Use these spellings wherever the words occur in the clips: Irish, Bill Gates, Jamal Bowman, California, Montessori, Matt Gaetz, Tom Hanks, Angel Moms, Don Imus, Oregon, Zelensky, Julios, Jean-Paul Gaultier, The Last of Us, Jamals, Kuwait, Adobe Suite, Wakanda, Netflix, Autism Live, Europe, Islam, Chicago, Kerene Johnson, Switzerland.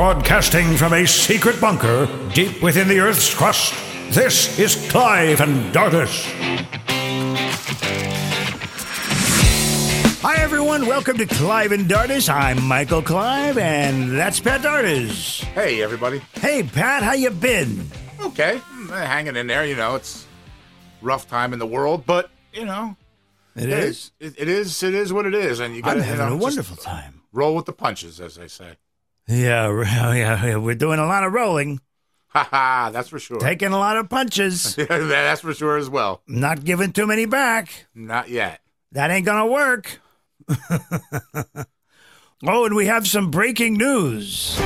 Broadcasting from a secret bunker deep within the Earth's crust, this is Clive and Dardis. Hi everyone, welcome to Clive and Dardis. I'm Michael Clive, and that's Pat Dardis. Hey everybody. Hey Pat, how you been? Okay, hanging in there, you know, it's a rough time in the world, but, you know. It is what it is, and you gotta, I'm having a wonderful time. Roll with the punches, as they say. Yeah, we're doing a lot of rolling. That's for sure. Taking a lot of punches. That's for sure as well. Not giving too many back. Not yet. That ain't gonna work. Oh, and we have some breaking news.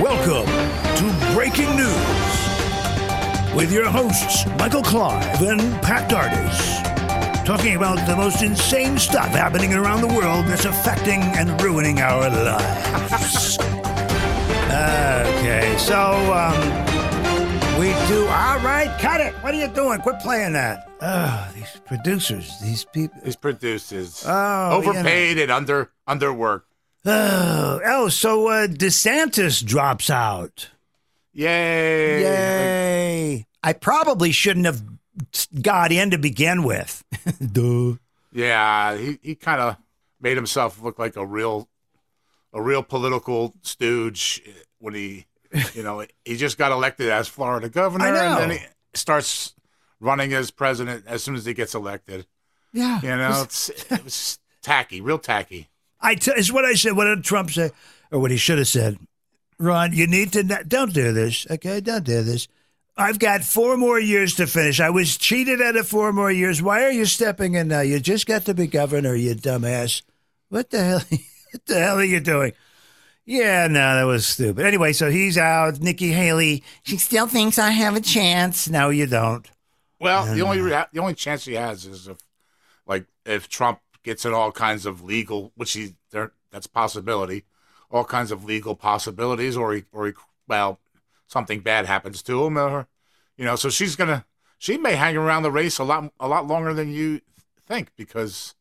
Welcome to Breaking News with your hosts, Michael Clive and Pat Dardis. Talking about the most insane stuff happening around the world that's affecting and ruining our lives. Okay, so we do... All right, cut it. What are you doing? Quit playing that. Oh, these producers, these people. These producers. Oh, overpaid, you know. And underworked. So DeSantis drops out. Yay. I probably shouldn't have got in to begin with. Duh. Yeah, he kind of made himself look like a real political stooge when he just got elected as Florida governor, and then he starts running as president as soon as he gets elected. Yeah, you know, it was tacky, real tacky. It's what I said. What did Trump say, or what he should have said? Ron, you need to don't do this. Okay, don't do this. I've got 4 more years to finish. I was cheated out of 4 more years. Why are you stepping in now? You just got to be governor, you dumbass. What the hell are you doing? Yeah, no, that was stupid. Anyway, so he's out. Nikki Haley, she still thinks I have a chance. No, you don't. Well, the only chance she has is if Trump gets in all kinds of legal, that's a possibility, all kinds of legal possibilities, or something bad happens to him, or, you know. So she may hang around the race a lot longer than you think, because,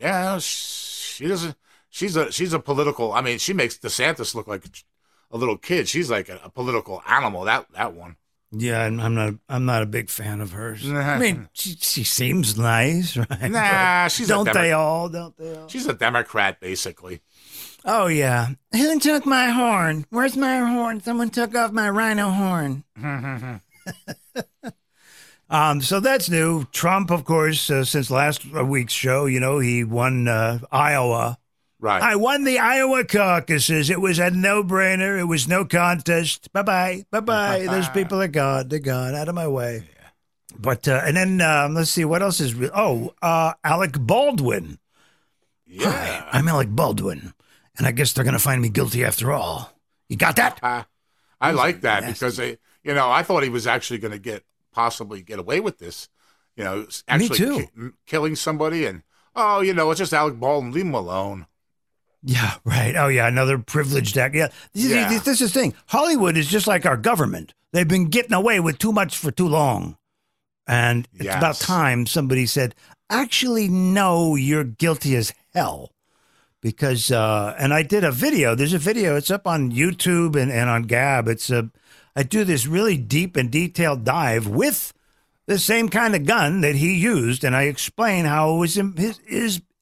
yeah, she doesn't. She's a political. I mean, she makes DeSantis look like a little kid. She's like a political animal. That one. Yeah, I'm not a big fan of hers. I mean, she seems nice, right? Nah, she's don't a they all? Don't they all? She's a Democrat, basically. Oh, yeah. Who took my horn? Where's my horn? Someone took off my rhino horn. So that's new. Trump, of course, since last week's show, you know, he won Iowa. Right. I won the Iowa caucuses. It was a no-brainer. It was no contest. Bye-bye. Bye-bye. Those people are gone. They're gone. Out of my way. Yeah. But, and then, let's see, what else is... Alec Baldwin. Yeah. Hi, I'm Alec Baldwin. And I guess they're going to find me guilty after all. You got that? I like that nasty. Because, I thought he was actually going to possibly get away with this. You know, actually killing somebody and, it's just Alec Baldwin. Leave him alone. Yeah, right. Oh, yeah, another privileged act. Yeah. This is the thing. Hollywood is just like our government. They've been getting away with too much for too long. And it's about time somebody said, actually, no, you're guilty as hell. Because, and I did a video. There's a video. It's up on YouTube and on Gab. I do this really deep and detailed dive with the same kind of gun that he used, and I explain how it was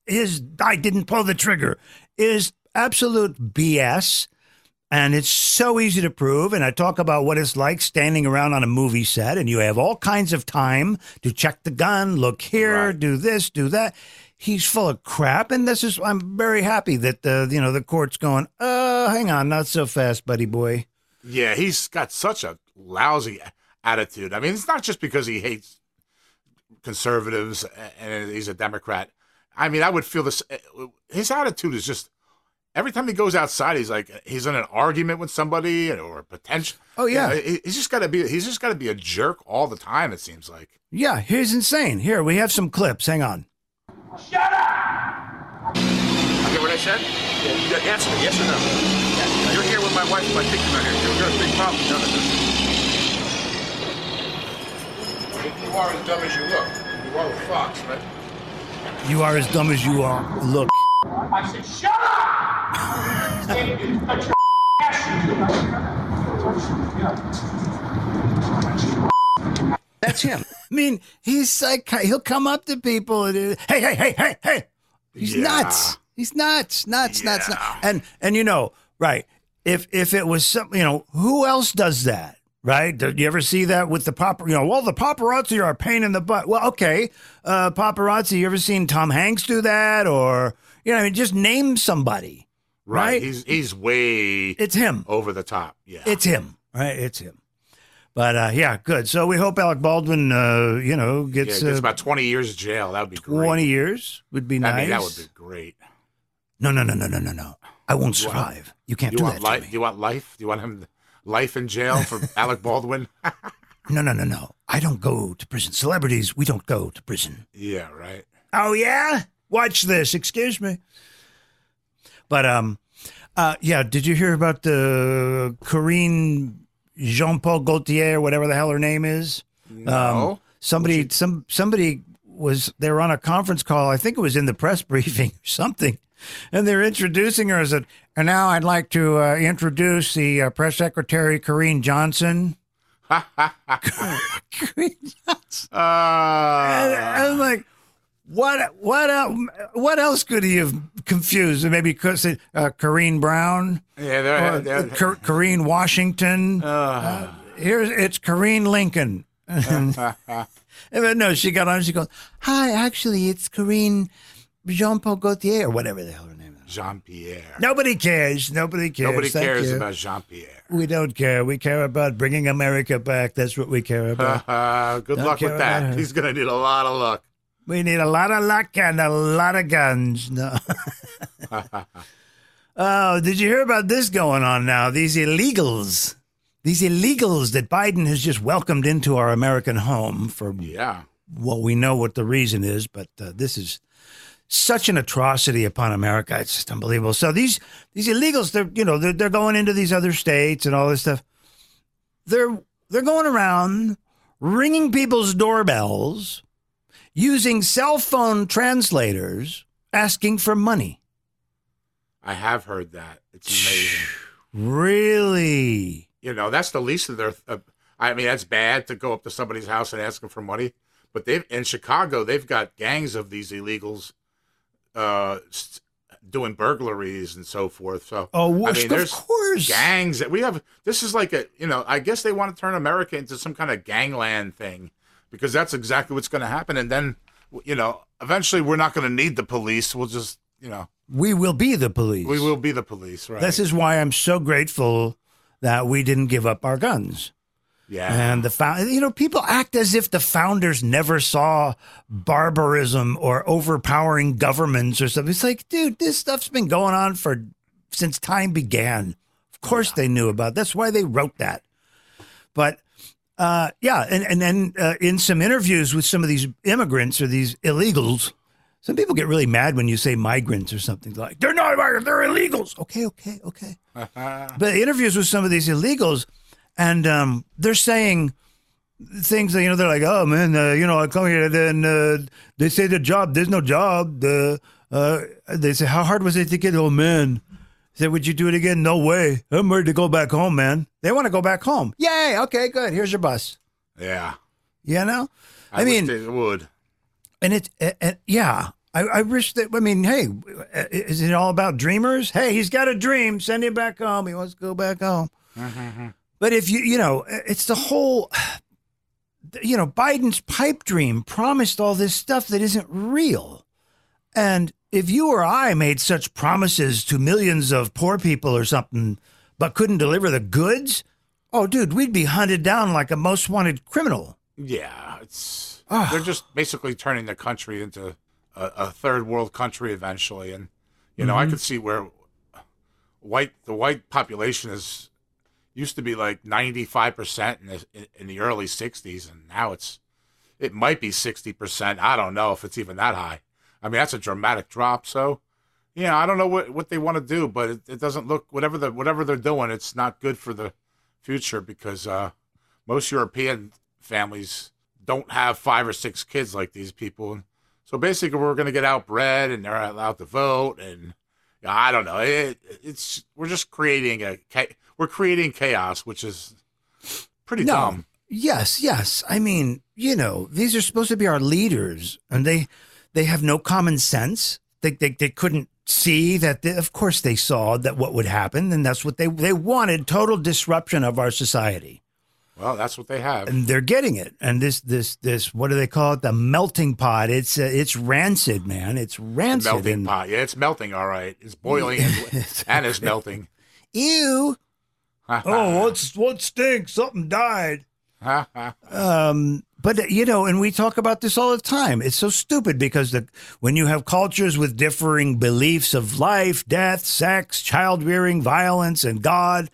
his I didn't pull the trigger is absolute BS, and it's so easy to prove. And I talk about what it's like standing around on a movie set, and you have all kinds of time to check the gun, look here, right, do this, do that. He's full of crap, and I'm very happy that the court's going, hang on, not so fast, buddy boy. Yeah, he's got such a lousy attitude. I mean, it's not just because he hates conservatives and he's a Democrat. I mean, I would feel this. His attitude is just, every time he goes outside, he's like he's in an argument with somebody or potential. Oh yeah, you know, he's just got to be a jerk all the time. It seems like. Yeah, he's insane. Here we have some clips. Hang on. Shut up! You hear what I said? Yeah. Answer me, yes or no? Yes. You're here with my wife, my kids are here. You're a big problem. You are as dumb as you look. You are a fox, right? You are as dumb as you are. Look. I said, shut up! That's him. I mean, he's psychotic. He'll come up to people and hey. He's nuts. He's nuts. And you know, right? If it was something, you know, who else does that, right? Did you ever see that with the paparazzi? You know, well, the paparazzi are a pain in the butt. Well, okay, paparazzi. You ever seen Tom Hanks do that, or you know, I mean, just name somebody, right? He's way. It's him over the top. Yeah, it's him. Right, it's him. But, yeah, good. So we hope Alec Baldwin, you know, gets about 20 years in jail. That would be great. 20 years would be nice. I mean, that would be great. No. I won't survive. You can't do that to me. You want life? Do you want him life in jail for Alec Baldwin? No. I don't go to prison. Celebrities, we don't go to prison. Yeah, right. Oh, yeah? Watch this. Excuse me. But, yeah, did you hear about the Corinne... Jean-Paul Gaultier, whatever the hell her name is. No. Somebody was, they were on a conference call. I think it was in the press briefing or something. And they're introducing her as and now I'd like to introduce the press secretary, Corinne Johnson. Corinne Johnson. I was like, what else could he have confused? Maybe Corrine Brown, Corrine Washington. It's Corrine Lincoln. But no, she got on. She goes, "Hi, actually, it's Corrine Jean-Paul Gaultier or whatever the hell her name is." Jean-Pierre. Nobody cares. Nobody cares about Jean-Pierre. We don't care. We care about bringing America back. That's what we care about. Good luck with that. He's gonna need a lot of luck. We need a lot of luck and a lot of guns. No. Oh, did you hear about this going on now? These illegals that Biden has just welcomed into our American home for, well, we know what the reason is, but this is such an atrocity upon America. It's just unbelievable. So these illegals, they're going into these other states and all this stuff. They're going around ringing people's doorbells, using cell phone translators, asking for money. I have heard that. It's amazing. Really? You know, that's the least of their... I mean, that's bad to go up to somebody's house and ask them for money. But in Chicago, they've got gangs of these illegals doing burglaries and so forth. So, of course. Gangs that we have... This is like a... You know, I guess they want to turn America into some kind of gangland thing. Because that's exactly what's going to happen. And then, you know, eventually we're not going to need the police. We'll just, you know. We will be the police. We will be the police, right. This is why I'm so grateful that we didn't give up our guns. Yeah. And people act as if the founders never saw barbarism or overpowering governments or something. It's like, dude, this stuff's been going on since time began. Of course they knew about it. That's why they wrote that. But... And then in some interviews with some of these immigrants or these illegals, some people get really mad when you say migrants or something. They're like, they're not migrants, they're illegals. Okay. But interviews with some of these illegals, and they're saying things that, you know, they're like, oh, man, you know, I come here, then they say there's no job. They say, how hard was it to get? Oh, man. Said, would you do it again? No way. I'm ready to go back home, man. They want to go back home. Yay. Okay, good. Here's your bus. Yeah. You know? I mean, wish they would. And yeah. I wish that, I mean, hey, is it all about dreamers? Hey, he's got a dream. Send him back home. He wants to go back home. Mm-hmm. But if you know, it's the whole, you know, Biden's pipe dream promised all this stuff that isn't real. And if you or I made such promises to millions of poor people or something, but couldn't deliver the goods, oh, dude, we'd be hunted down like a most wanted criminal. Yeah, they're just basically turning the country into a third world country eventually, and you know, I could see where the white population used to be like 95% in the early '60s, and now it might be 60%. I don't know if it's even that high. I mean, that's a dramatic drop. So, yeah, I don't know what they want to do, but it doesn't look, whatever they're doing, it's not good for the future because most European families don't have 5 or 6 kids like these people. So basically, we're going to get outbred, and they're allowed to vote, and I don't know. It's we're creating chaos, which is pretty dumb. Yes. I mean, these are supposed to be our leaders, and they have no common sense. They couldn't see that. Of course, they saw that what would happen, and that's what they wanted: total disruption of our society. Well, that's what they have, and they're getting it. And this what do they call it? The melting pot. It's rancid, man. It's rancid. The melting pot. Yeah, it's melting. All right, it's boiling and it's melting. Ew. Oh, what stinks? Something died. But and we talk about this all the time. It's so stupid because when you have cultures with differing beliefs of life, death, sex, child rearing, violence, and God,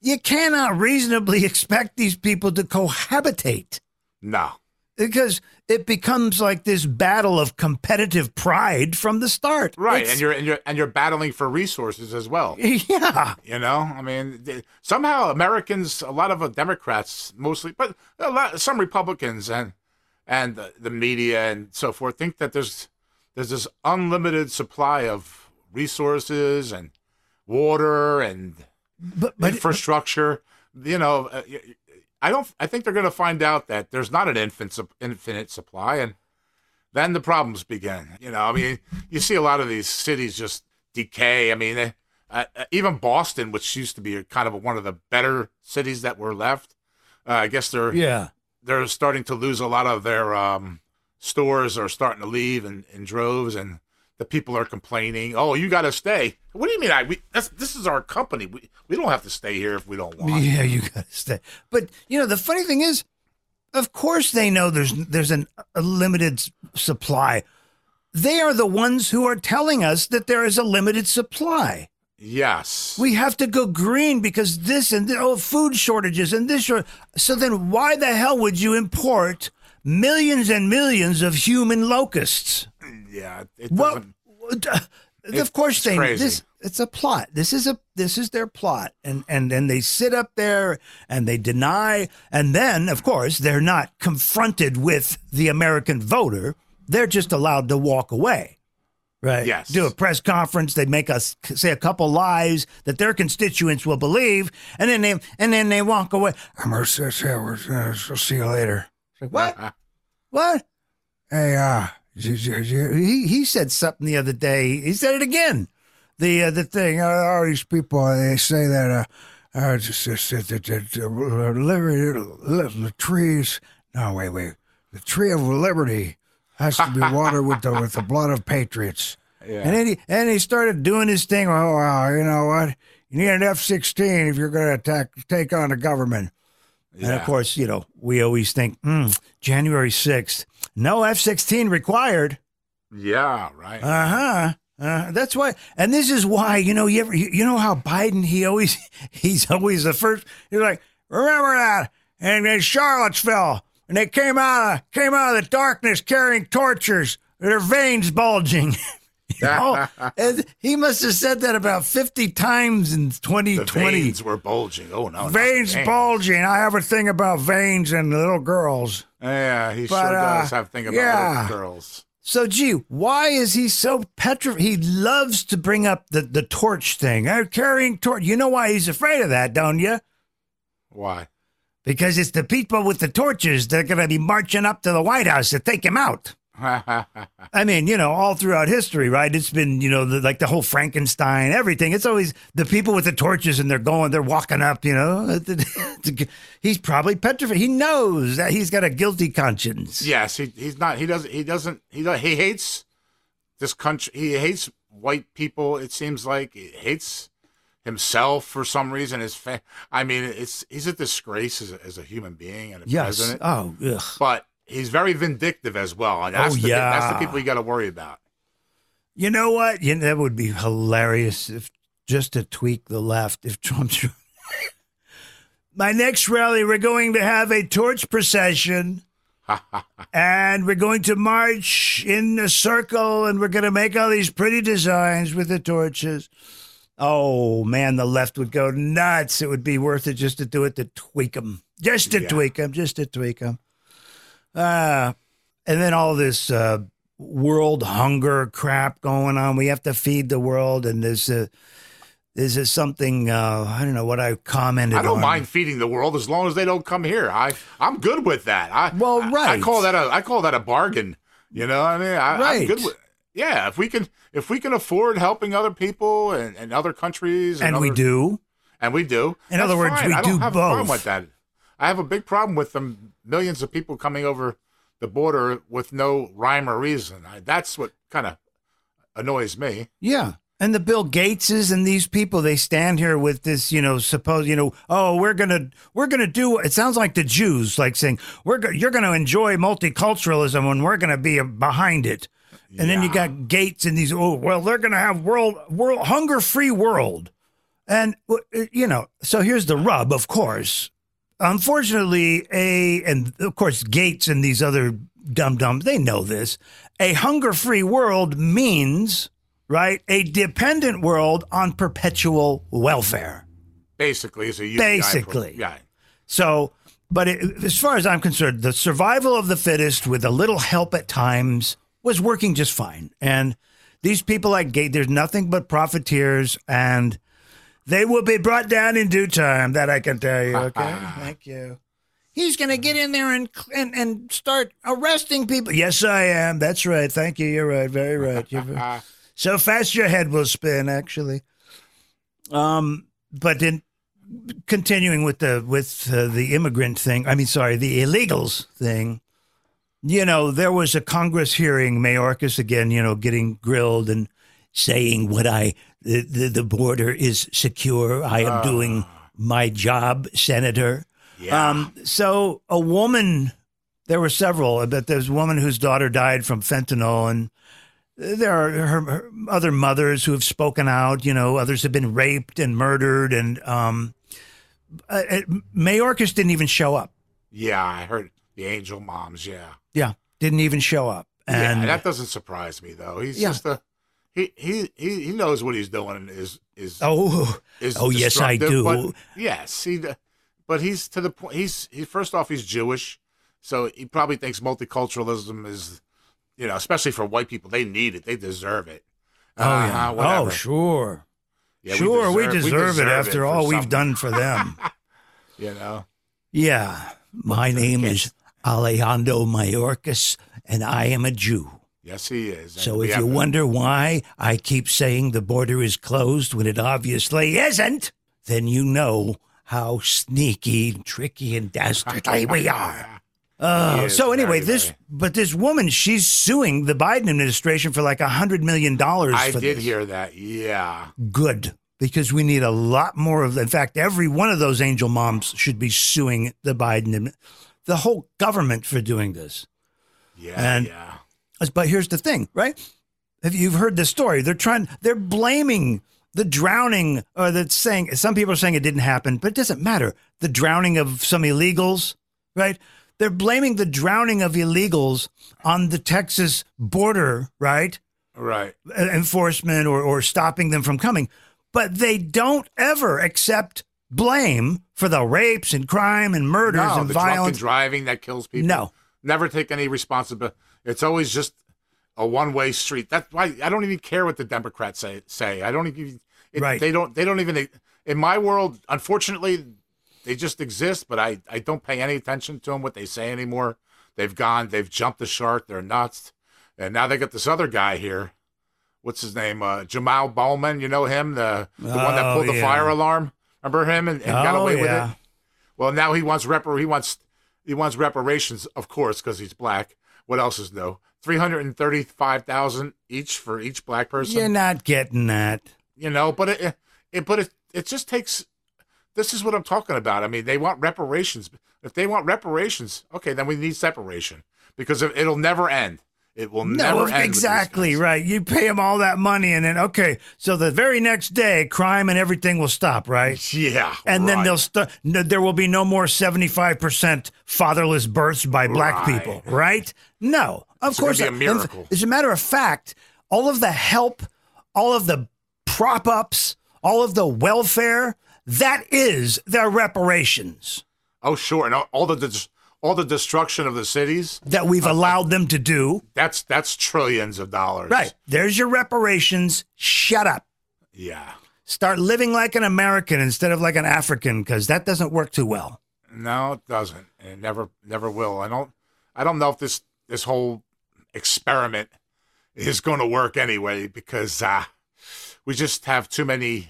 you cannot reasonably expect these people to cohabitate. No, because it becomes like this battle of competitive pride from the start. Right, it's, and you're battling for resources as well. Yeah, I mean, somehow Americans, a lot of Democrats mostly, but some Republicans and the media and so forth think that there's this unlimited supply of resources and water and infrastructure. I think they're going to find out that there's not an infinite supply, and then the problems begin. I mean, you see a lot of these cities just decay. I mean, even Boston, which used to be one of the better cities that were left, I guess they're starting to lose a lot of their stores are starting to leave in droves, and the people are complaining. Oh, you got to stay. What do you mean? This is our company. We don't have to stay here if we don't want. Yeah, you got to stay. But the funny thing is, of course they know there's a limited supply. They are the ones who are telling us that there is a limited supply. Yes, we have to go green because this and food shortages and this. So then, why the hell would you import millions and millions of human locusts? Yeah, of course they know this. It's a plot. This is their plot, and then they sit up there and they deny, and then of course they're not confronted with the American voter. They're just allowed to walk away, right? Yes. Do a press conference. They make us say a couple lies that their constituents will believe, and then they walk away. I'm gonna see you later. It's like, what? What? Hey, He said something the other day. He said it again. The thing. All these people, they say that the trees. No, wait. The tree of liberty has to be watered with the blood of patriots. Yeah. And then he started doing his thing. Oh, wow, you know what? You need an F-16 if you're going to take on the government. Yeah. And of course, we always think January 6th. No F-16 required. Yeah, right. That's why, and this is why. How Biden he's always the first. He's like, remember that, and in Charlottesville, and they came out of the darkness carrying torches, their veins bulging. And he must have said that about 50 times in 2020. The veins were bulging. Oh, no. Veins bulging. I have a thing about veins and little girls. Yeah, he does have a thing about little girls. So, why is he so petrified? He loves to bring up the torch thing. Carrying torch. You know why he's afraid of that, don't you? Why? Because it's the people with the torches that are going to be marching up to the White House to take him out. I mean, all throughout history, right? It's been, like the whole Frankenstein, everything. It's always the people with the torches and they're walking up, He's probably petrified. He knows that he's got a guilty conscience. Yes, he hates this country. He hates white people, it seems like. He hates himself for some reason. He's a disgrace as a human being and a president. Oh, ugh. But he's very vindictive as well. And that's the people you got to worry about. You know what? That would be hilarious if just to tweak the left, if Trump. My next rally, we're going to have a torch procession. And we're going to march in a circle and we're going to make all these pretty designs with the torches. Oh, man, the left would go nuts. It would be worth it just to do it, to tweak them. Just to tweak them. And then all this world hunger crap going on. We have to feed the world, and there's something, I don't know what I commented on. I don't mind feeding the world as long as they don't come here. I'm good with that. I call that a bargain. You know what I mean? I'm good with, yeah, if we can afford helping other people and other countries. And we do. In other words, we do both. I don't have a problem with that. I have a big problem with the millions of people coming over the border with no rhyme or reason. That's what kind of annoys me. Yeah. And the Bill Gateses and these people, they stand here with this, we're gonna do. It sounds like the Jews, like saying you're gonna enjoy multiculturalism and we're gonna be behind it. And then you got Gates and these. Oh well, they're gonna have world hunger free world, and So here's the rub, of course. Unfortunately, and of course Gates and these other dum-dums, they know this. A hunger free world means. Right? A dependent world on perpetual welfare. Basically, it's a UBI. Basically. Yeah. So, but as far as I'm concerned, the survival of the fittest with a little help at times was working just fine. And these people like Gates, there's nothing but profiteers, and they will be brought down in due time. That I can tell you. Okay. Thank you. He's going to get in there and start arresting people. Yes, I am. That's right. Thank you. You're right. Very right. So fast your head will spin, actually. But then continuing with the immigrant thing, the illegals thing, there was a Congress hearing, Mayorkas again, getting grilled and saying the border is secure. I am doing my job, Senator. Yeah. So a woman, there were several, but there's a woman whose daughter died from fentanyl, and there are her other mothers who have spoken out. Others have been raped and murdered, and Mayorkas didn't even show up. Yeah, I heard the Angel Moms. Yeah, didn't even show up. And yeah, that doesn't surprise me though. He's just he knows what he's doing. Is yes, I do. But he's to the point. He first off, he's Jewish, so he probably thinks multiculturalism is. Especially for white people, they need it. They deserve it. Oh, sure. Yeah, sure, we deserve it after all we've done for them. Yeah. My name is Alejandro Mayorkas, and I am a Jew. Yes, he is. So if you wonder why I keep saying the border is closed when it obviously isn't, then you know how sneaky, tricky, and dastardly we are. So anyway, this woman, she's suing the Biden administration for like $100 million. I did hear that. Yeah. Good. Because we need a lot more of that. In fact, every one of those Angel Moms should be suing the Biden, the whole government, for doing this. Yeah. But here's the thing, right? You've heard the story. They're blaming the drowning, or some people are saying it didn't happen, but it doesn't matter. The drowning of some illegals, right? They're blaming the drowning of illegals on the Texas border, right? Right. Enforcement or stopping them from coming. But they don't ever accept blame for the rapes and crime and murders and the violence. Drunken driving that kills people. No. Never take any responsibility. It's always just a one-way street. That's why I don't even care what the Democrats say. I don't even. They don't even. In my world, unfortunately, they just exist, but I don't pay any attention to them, what they say anymore. They've jumped the shark, they're nuts. And now they got this other guy here. What's his name? Jamal Bowman, you know him? The one that pulled the fire alarm. Remember him and got away with it? Well, now he wants reparations, of course, because he's black. What else is new? $335,000 each for each black person. You're not getting that. But it just takes. This is what I'm talking about. I mean, they want reparations. If they want reparations, okay, then we need separation, because it'll never end. It will never end. Exactly right. You pay them all that money, and then, okay, so the very next day, crime and everything will stop, right? Yeah. And then there will be no more 75% fatherless births by black people, right? No. Of course. It's going to be a miracle. As a matter of fact, all of the help, all of the prop-ups, all of the welfare— that is their reparations. Oh, sure, and all the all the destruction of the cities that we've allowed them to do. That's trillions of dollars. Right. There's your reparations. Shut up. Yeah. Start living like an American instead of like an African, because that doesn't work too well. No, it doesn't. It never will. I don't know if this whole experiment is going to work anyway, because we just have too many,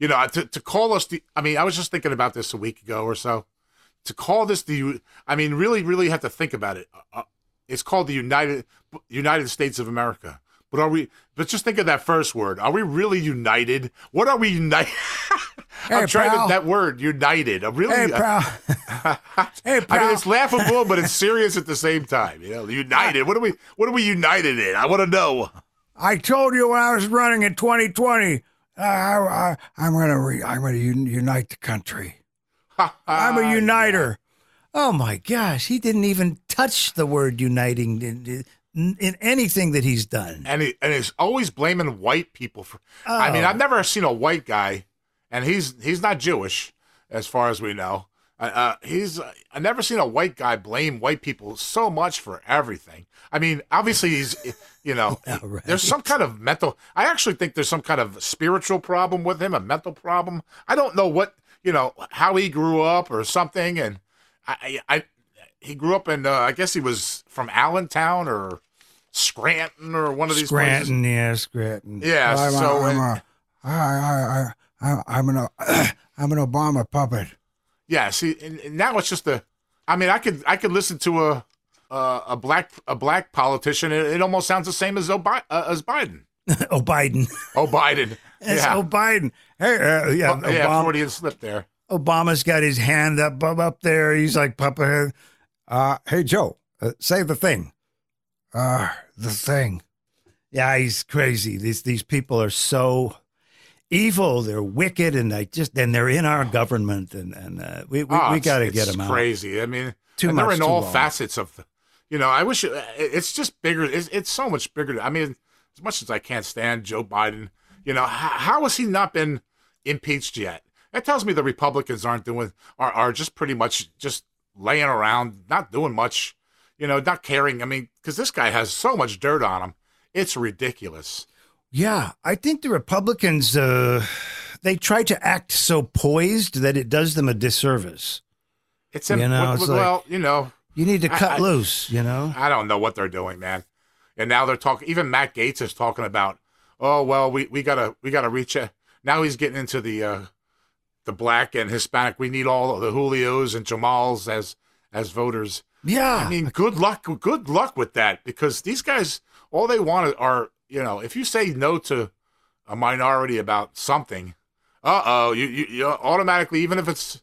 you know, to call us the, I mean, I was just thinking about this a week ago or so. To call this the, I mean, really, really have to think about it. It's called the United States of America. But are we, but just think of that first word. Are we really united? What are we united? Hey, I'm trying to, that word, united. I'm really. Hey, pal. Hey, pal. I mean, it's laughable, but it's serious at the same time. You know, united. What are we united in? I want to know. I told you when I was running in 2020, I'm going to unite the country. I'm a uniter. Yeah. Oh my gosh, he didn't even touch the word uniting in anything that he's done. And he's always blaming white people for. Oh. I mean, I've never seen a white guy. And he's not Jewish, as far as we know. I've never seen a white guy blame white people so much for everything. I mean, obviously he's, you know, right. There's some kind of mental. I actually think there's some kind of spiritual problem with him, a mental problem. I don't know what, you know, how he grew up or something. And he grew up in, I guess he was from Allentown or Scranton or one of these places. Scranton. Yeah. Well, I'm an Obama puppet. Yeah, see, and now it's just I could listen to a black politician. It almost sounds the same as Biden. Oh, Biden. Yeah. Biden. Hey, yeah. Oh, yeah. Obama, 40 slip there. Obama's got his hand up there. He's like puppet. Hey, Joe, say the thing. The thing. Yeah, he's crazy. These people are so evil, they're wicked, and they're in our government, and we got to get them out. It's crazy. I mean, they're in all facets of the, you know. I wish it's just bigger. It's so much bigger. I mean, as much as I can't stand Joe Biden, you know, how has he not been impeached yet? That tells me the Republicans are just pretty much just laying around, not doing much, you know, not caring. I mean, because this guy has so much dirt on him, it's ridiculous. Yeah, I think the Republicans, they try to act so poised that it does them a disservice. You need to cut loose, you know. I don't know what they're doing, man. And now they're talking. Even Matt Gaetz is talking about, oh well, we gotta reach out. Now he's getting into the black and Hispanic. We need all of the Julios and Jamals as voters. Yeah, I mean, good luck with that, because these guys, all they want are. You know, if you say no to a minority about something, you automatically, even if it's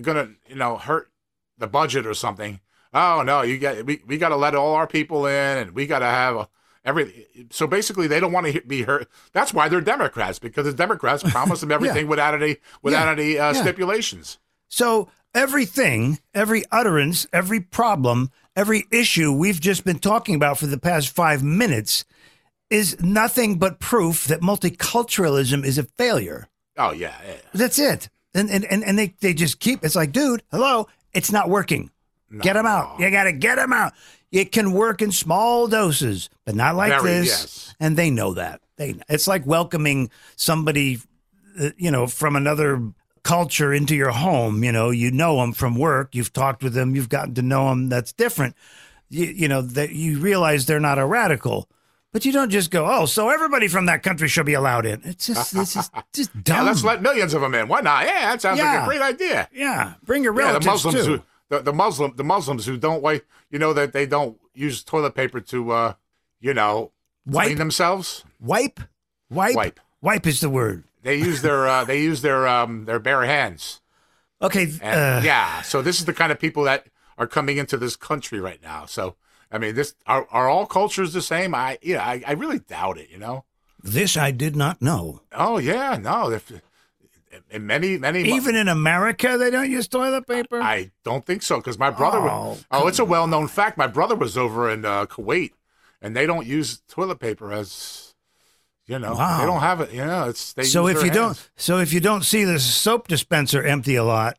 gonna, you know, hurt the budget or something. Oh no, we got to let all our people in, and we got to have everything. So basically, they don't want to be hurt. That's why they're Democrats, because the Democrats promise them everything without any stipulations. So everything, every utterance, every problem, every issue we've just been talking about for the past 5 minutes is nothing but proof that multiculturalism is a failure. Oh, yeah. That's it. And they just keep, it's like, dude, hello, it's not working. No. Get them out. You got to get them out. It can work in small doses, but not like this. Yes. And they know that. It's like welcoming somebody, you know, from another culture into your home. You know them from work. You've talked with them. You've gotten to know them. That's different. You know, that you realize they're not a radical. But you don't just go, oh, so everybody from that country should be allowed in. It's just dumb. Yeah, let's let millions of them in. Why not? Yeah, that sounds like a great idea. Yeah, bring your relatives the Muslims too. The Muslims who don't wipe, you know, that they don't use toilet paper to, you know, clean themselves. Wipe is the word. They use their bare hands. Okay. Yeah. So this is the kind of people that are coming into this country right now. So. I mean, this are all cultures the same? I really doubt it, you know. This I did not know. Oh yeah, no. In many even in America they don't use toilet paper. I don't think so, because my brother. It's a well-known fact. My brother was over in Kuwait, and they don't use toilet paper as, you know, they don't have it. You know, it's they. So if you don't see the soap dispenser empty a lot,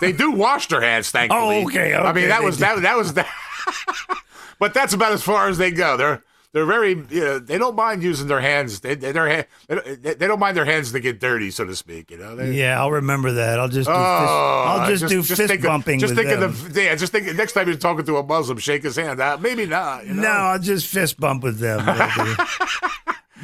They do wash their hands, thankfully. Oh, okay. I mean, that was that. But that's about as far as they go. They're very, you know, they don't mind using their hands. They don't mind their hands to get dirty, so to speak. You know. Yeah, I'll remember that. I'll just do fist bumping. Just think next time you're talking to a Muslim, shake his hand. Maybe not. You know? No, I'll just fist bump with them. Maybe.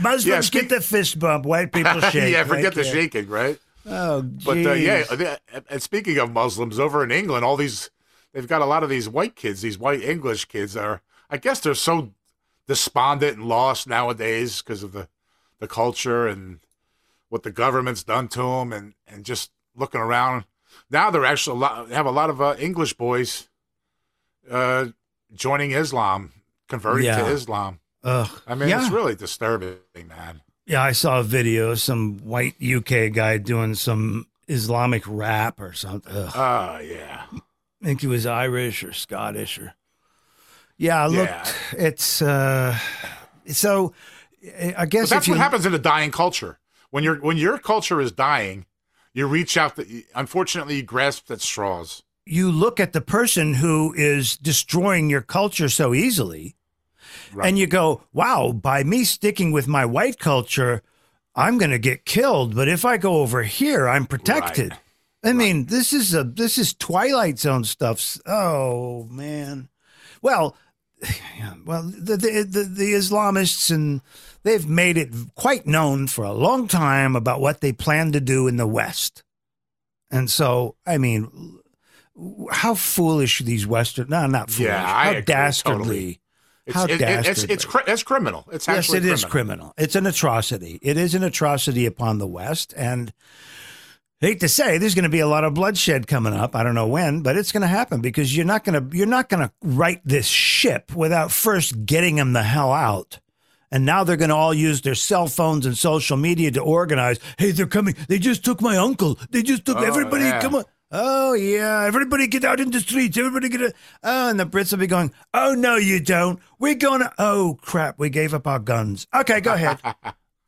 Muslims get the fist bump. White people shake. Yeah, forget the shaking, right? Oh, geez. But and speaking of Muslims, over in England, they've got a lot of these white kids. These white English kids are, I guess, they're so despondent and lost nowadays because of the culture and what the government's done to them, and just looking around. Now they're actually have a lot of English boys joining Islam, converting to Islam. I mean, it's really disturbing, man. Yeah, I saw a video of some white UK guy doing some Islamic rap or something. Oh, yeah. I think he was Irish or Scottish or... Yeah, look, it's... so, I guess... But that's what happens in a dying culture. When your culture is dying, you reach out... Unfortunately, you grasp at straws. You look at the person who is destroying your culture so easily... Right. And you go, wow, by me sticking with my white culture, I'm going to get killed. But if I go over here, I'm protected. Right. I mean, this is Twilight Zone stuff. Oh, man. Well, the Islamists, and they've made it quite known for a long time about what they plan to do in the West. And so, I mean, how foolish these Western... No, not foolish. Yeah, how dastardly... Totally. It's criminal. It's actually criminal. Yes, it is criminal. It's an atrocity. It is an atrocity upon the West. And I hate to say, there's going to be a lot of bloodshed coming up. I don't know when, but it's going to happen, because you're not going to right this ship without first getting them the hell out. And now they're going to all use their cell phones and social media to organize. Hey, they're coming. They just took my uncle. They just took everybody. Yeah. Come on. Oh, yeah, everybody get out in the streets. Everybody get out. Oh, and the Brits will be going, oh, no, you don't. We're going to, oh, crap, we gave up our guns. Okay, go ahead.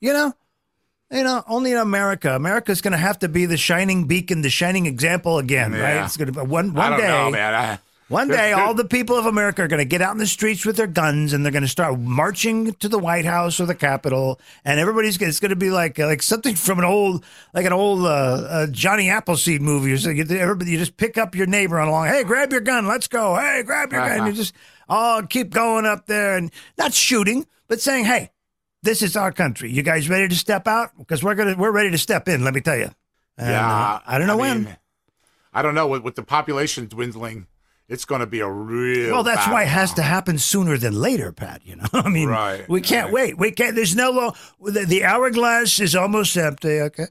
You know, only in America. America's going to have to be the shining beacon, the shining example again, right? It's going to be one day, all the people of America are going to get out in the streets with their guns, and they're going to start marching to the White House or the Capitol, and it's going to be like something from an old Johnny Appleseed movie. So everybody, you just pick up your neighbor along. Hey, grab your gun. Let's go. Hey, grab your gun. You just keep going up there, and not shooting, but saying, hey, this is our country. You guys ready to step out? Because we're ready to step in, let me tell you. And, I don't know when. I don't know. With the population dwindling, it's going to be a real... Well, that's why it has to happen sooner than later, Pat, you know? I mean, we can't wait. We can't... There's no law... The hourglass is almost empty, okay?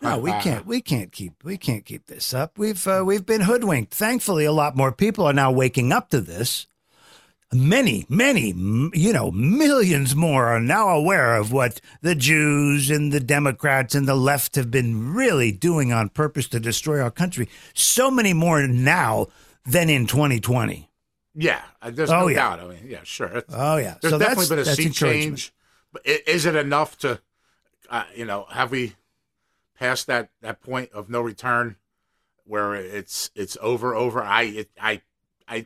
No, we can't keep this up. We've been hoodwinked. Thankfully, a lot more people are now waking up to this. Many, you know, millions more are now aware of what the Jews and the Democrats and the left have been really doing on purpose to destroy our country. So many more now... than in 2020. Yeah, there's no doubt. I mean, yeah, sure. There's definitely been a sea change. But is it enough to, you know, have we passed that point of no return where it's over? I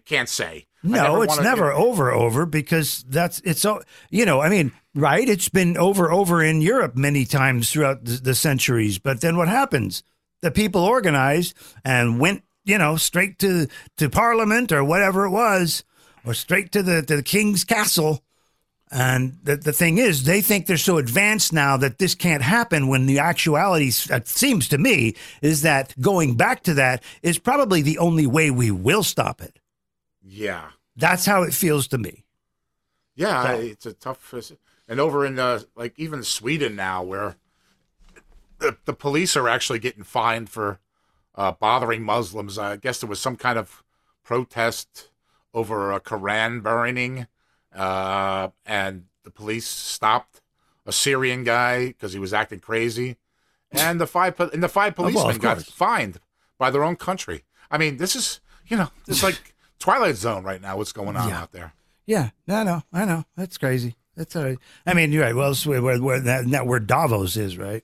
can't say. No, it's never over because you know, I mean, right? It's been over in Europe many times throughout the centuries. But then what happens? The people organized and went, you know, straight to Parliament or whatever it was, or straight to the King's Castle. And the thing is, they think they're so advanced now that this can't happen, when the actuality, it seems to me, is that going back to that is probably the only way we will stop it. Yeah. That's how it feels to me. Yeah, so, it's a tough... And over in, like, even Sweden now, where the police are actually getting fined for... bothering Muslims. I guess there was some kind of protest over a Quran burning, and the police stopped a Syrian guy because he was acting crazy, and the five policemen got fined by their own country. I mean, this is, you know, it's like Twilight Zone right now. What's going on out there? Yeah, no, I know, that's crazy. That's all right. I mean, you're right. Well, where Davos is, right?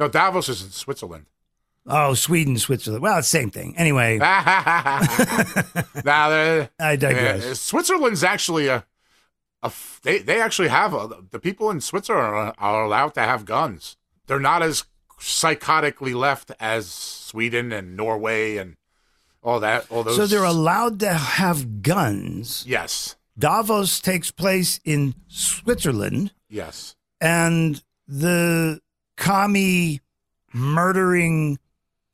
No, Davos is in Switzerland. Oh, Sweden, Switzerland. Well, it's the same thing. Anyway. I digress. Switzerland's actually they actually have the people in Switzerland are allowed to have guns. They're not as psychotically left as Sweden and Norway and all that. All those. So they're allowed to have guns. Yes. Davos takes place in Switzerland. Yes. And the commie murdering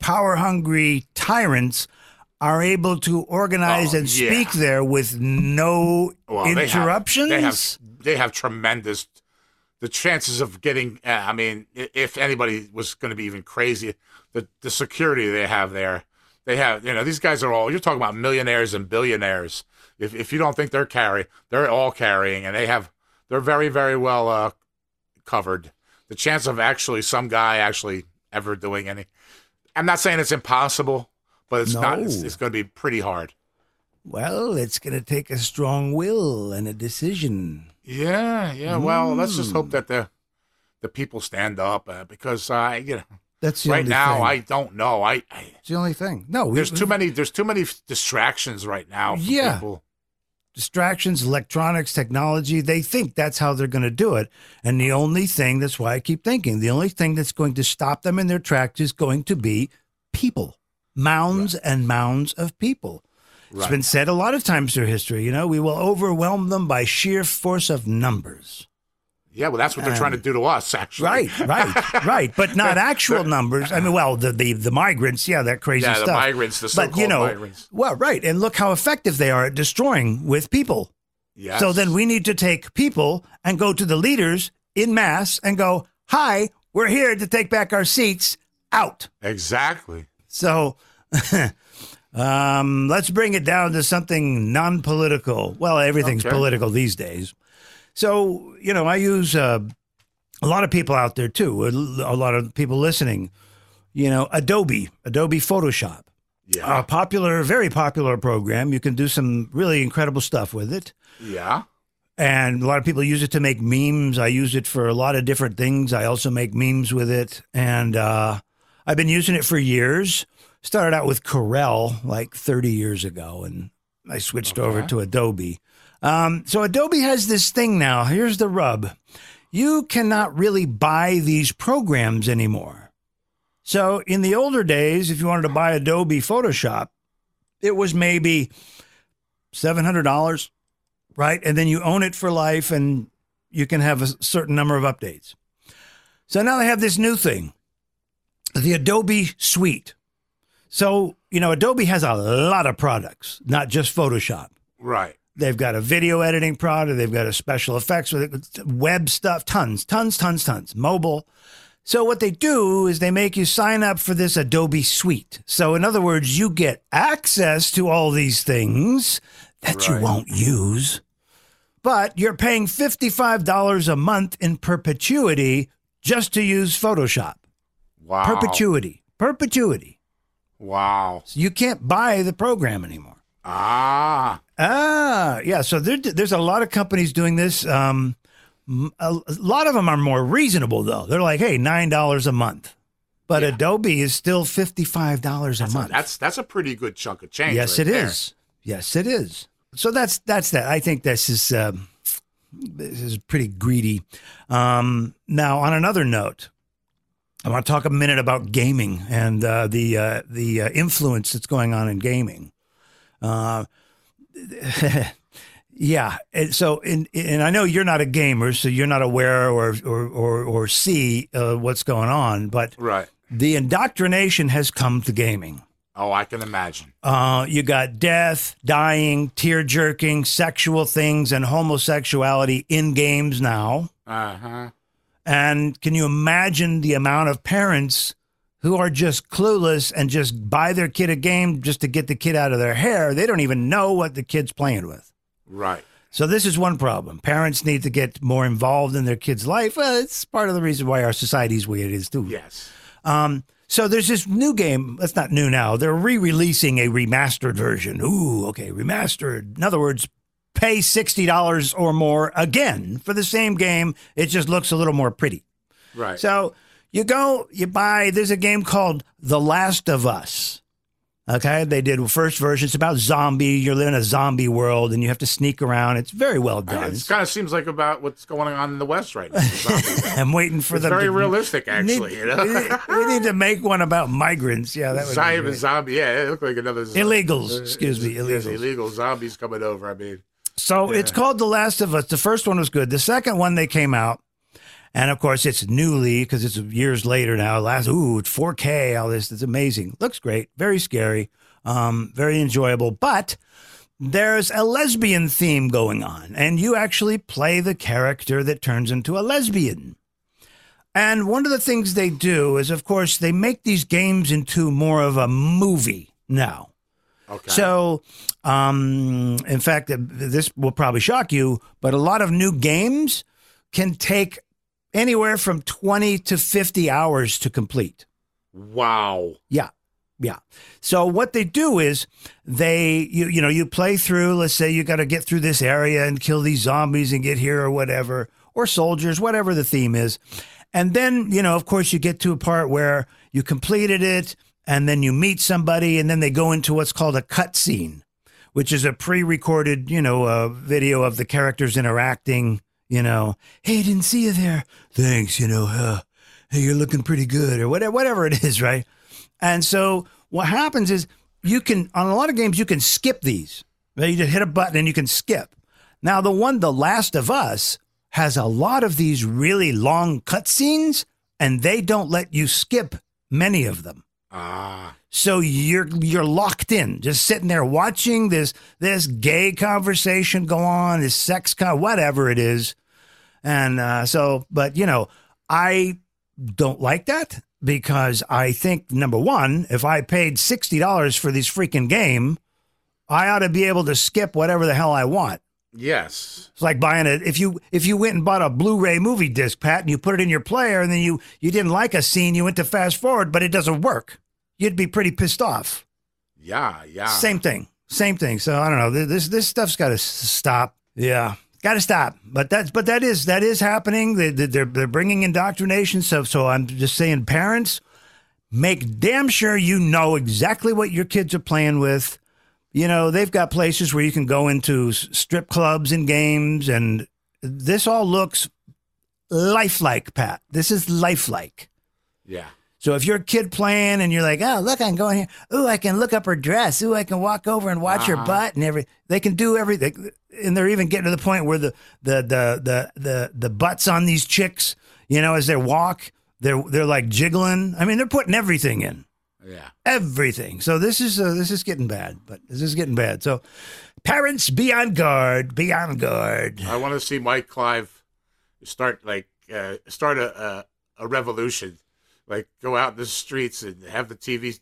power-hungry tyrants are able to organize and speak there with no interruptions? They have tremendous... The chances of getting... I mean, if anybody was going to be even crazy, the security they have there, they have... You know, these guys are all... You're talking about millionaires and billionaires. If you don't think they're all carrying, and they're very, very well covered. The chance of actually some guy actually ever doing any... I'm not saying it's impossible, but it's not. It's going to be pretty hard. Well, it's going to take a strong will and a decision. Yeah. Well, let's just hope that the people stand up because that's the right only now. Thing. I don't know. It's the only thing. No, there's too many distractions right now. For people. Distractions, electronics, technology. They think that's how they're going to do it. And the only thing, that's why I keep thinking, the only thing that's going to stop them in their tracks is going to be people. Mounds and mounds of people. Right. It's been said a lot of times through history, we will overwhelm them by sheer force of numbers. Yeah, well, that's what they're trying to do to us, actually. Right. But not actual numbers. I mean, well, the migrants, that crazy stuff. Yeah, the migrants, the so-called migrants. Well, right, and look how effective they are at destroying with people. Yes. So then we need to take people and go to the leaders in mass and go, hi, we're here to take back our seats, out. Exactly. So let's bring it down to something non-political. Well, everything's political these days. So, I use a lot of people out there, too, a lot of people listening, Adobe Photoshop, a very popular program. You can do some really incredible stuff with it. Yeah. And a lot of people use it to make memes. I use it for a lot of different things. I also make memes with it. And I've been using it for years. Started out with Corel like 30 years ago, and I switched over to Adobe. So Adobe has this thing now. Here's the rub. You cannot really buy these programs anymore. So in the older days, if you wanted to buy Adobe Photoshop, it was maybe $700, right? And then you own it for life and you can have a certain number of updates. So now they have this new thing, the Adobe Suite. So, Adobe has a lot of products, not just Photoshop. Right. They've got a video editing product. They've got a special effects with it, web stuff, tons, mobile. So what they do is they make you sign up for this Adobe Suite. So in other words, you get access to all these things that you won't use, but you're paying $55 a month in perpetuity just to use Photoshop. Wow. Perpetuity. Wow. So you can't buy the program anymore. Yeah. So there's a lot of companies doing this. A lot of them are more reasonable, though. They're like, hey, $9 a month. But Adobe is still $55 a month. That's a pretty good chunk of change. Yes, right it is. Yes, it is. So that's that. I think this is pretty greedy. Now, on another note, I want to talk a minute about gaming and the influence that's going on in gaming. And so, and I know you're not a gamer, so you're not aware or see what's going on, but the indoctrination has come to gaming. Oh, I can imagine. You got death, dying, tear-jerking, sexual things, and homosexuality in games now. Uh-huh. And can you imagine the amount of parents who are just clueless and just buy their kid a game just to get the kid out of their hair? They don't even know what the kid's playing with. Right. So this is one problem. Parents need to get more involved in their kid's life. Well, it's part of the reason why our society's the way it is, too. Yes. So there's this new game. That's not new now. They're re-releasing a remastered version. Ooh, okay, remastered. In other words, pay $60 or more again for the same game. It just looks a little more pretty. Right. So There's a game called The Last of Us. Okay, they did the first version. It's about zombie. You're living in a zombie world, and you have to sneak around. It's very well done. It kind of seems like about what's going on in the West right now. I'm waiting for them. Very realistic, actually. We need to make one about migrants. Yeah, that would be great. Zombie. Yeah, it looked like another zombie. Illegals. Excuse me, illegals. Illegal zombies coming over. It's called The Last of Us. The first one was good. The second one, they came out. And, of course, it's newly, because it's years later now. It's 4K, all this. It's amazing. Looks great. Very scary. Very enjoyable. But there's a lesbian theme going on. And you actually play the character that turns into a lesbian. And one of the things they do is, of course, they make these games into more of a movie now. Okay. So, in fact, this will probably shock you, but a lot of new games can take anywhere from 20 to 50 hours to complete. Wow. Yeah. Yeah. So what they do is you play through, let's say you got to get through this area and kill these zombies and get here or whatever, or soldiers, whatever the theme is. And then, of course, you get to a part where you completed it and then you meet somebody and then they go into what's called a cutscene, which is a pre-recorded, video of the characters interacting. Hey, didn't see you there. Thanks, hey, you're looking pretty good or whatever it is, right? And so what happens is you can, on a lot of games, you can skip these. You just hit a button and you can skip. Now, The Last of Us has a lot of these really long cutscenes, and they don't let you skip many of them. Ah. So you're locked in, just sitting there watching this gay conversation go on, this sex whatever it is, and I don't like that because I think number one, if I paid $60 for this freaking game, I ought to be able to skip whatever the hell I want. Yes. It's like buying if you went and bought a Blu-ray movie disc, Pat, and you put it in your player, and then you didn't like a scene, you went to fast forward, but it doesn't work. You'd be pretty pissed off. Yeah. Same thing. So I don't know. This stuff's got to stop. Yeah, got to stop. But that is happening. They're bringing indoctrination. So I'm just saying, parents, make damn sure you know exactly what your kids are playing with. They've got places where you can go into strip clubs and games, and this all looks lifelike, Pat. This is lifelike. Yeah. So if you're a kid playing and you're like, oh, look, I can go in here. Ooh, I can look up her dress. Ooh, I can walk over and watch her butt and they can do everything. And they're even getting to the point where the butts on these chicks, as they walk, they're like jiggling. I mean, they're putting everything in. Yeah. Everything. So this is getting bad, So parents, be on guard, I want to see Mike Clive start a revolution. Like, go out in the streets and have the TV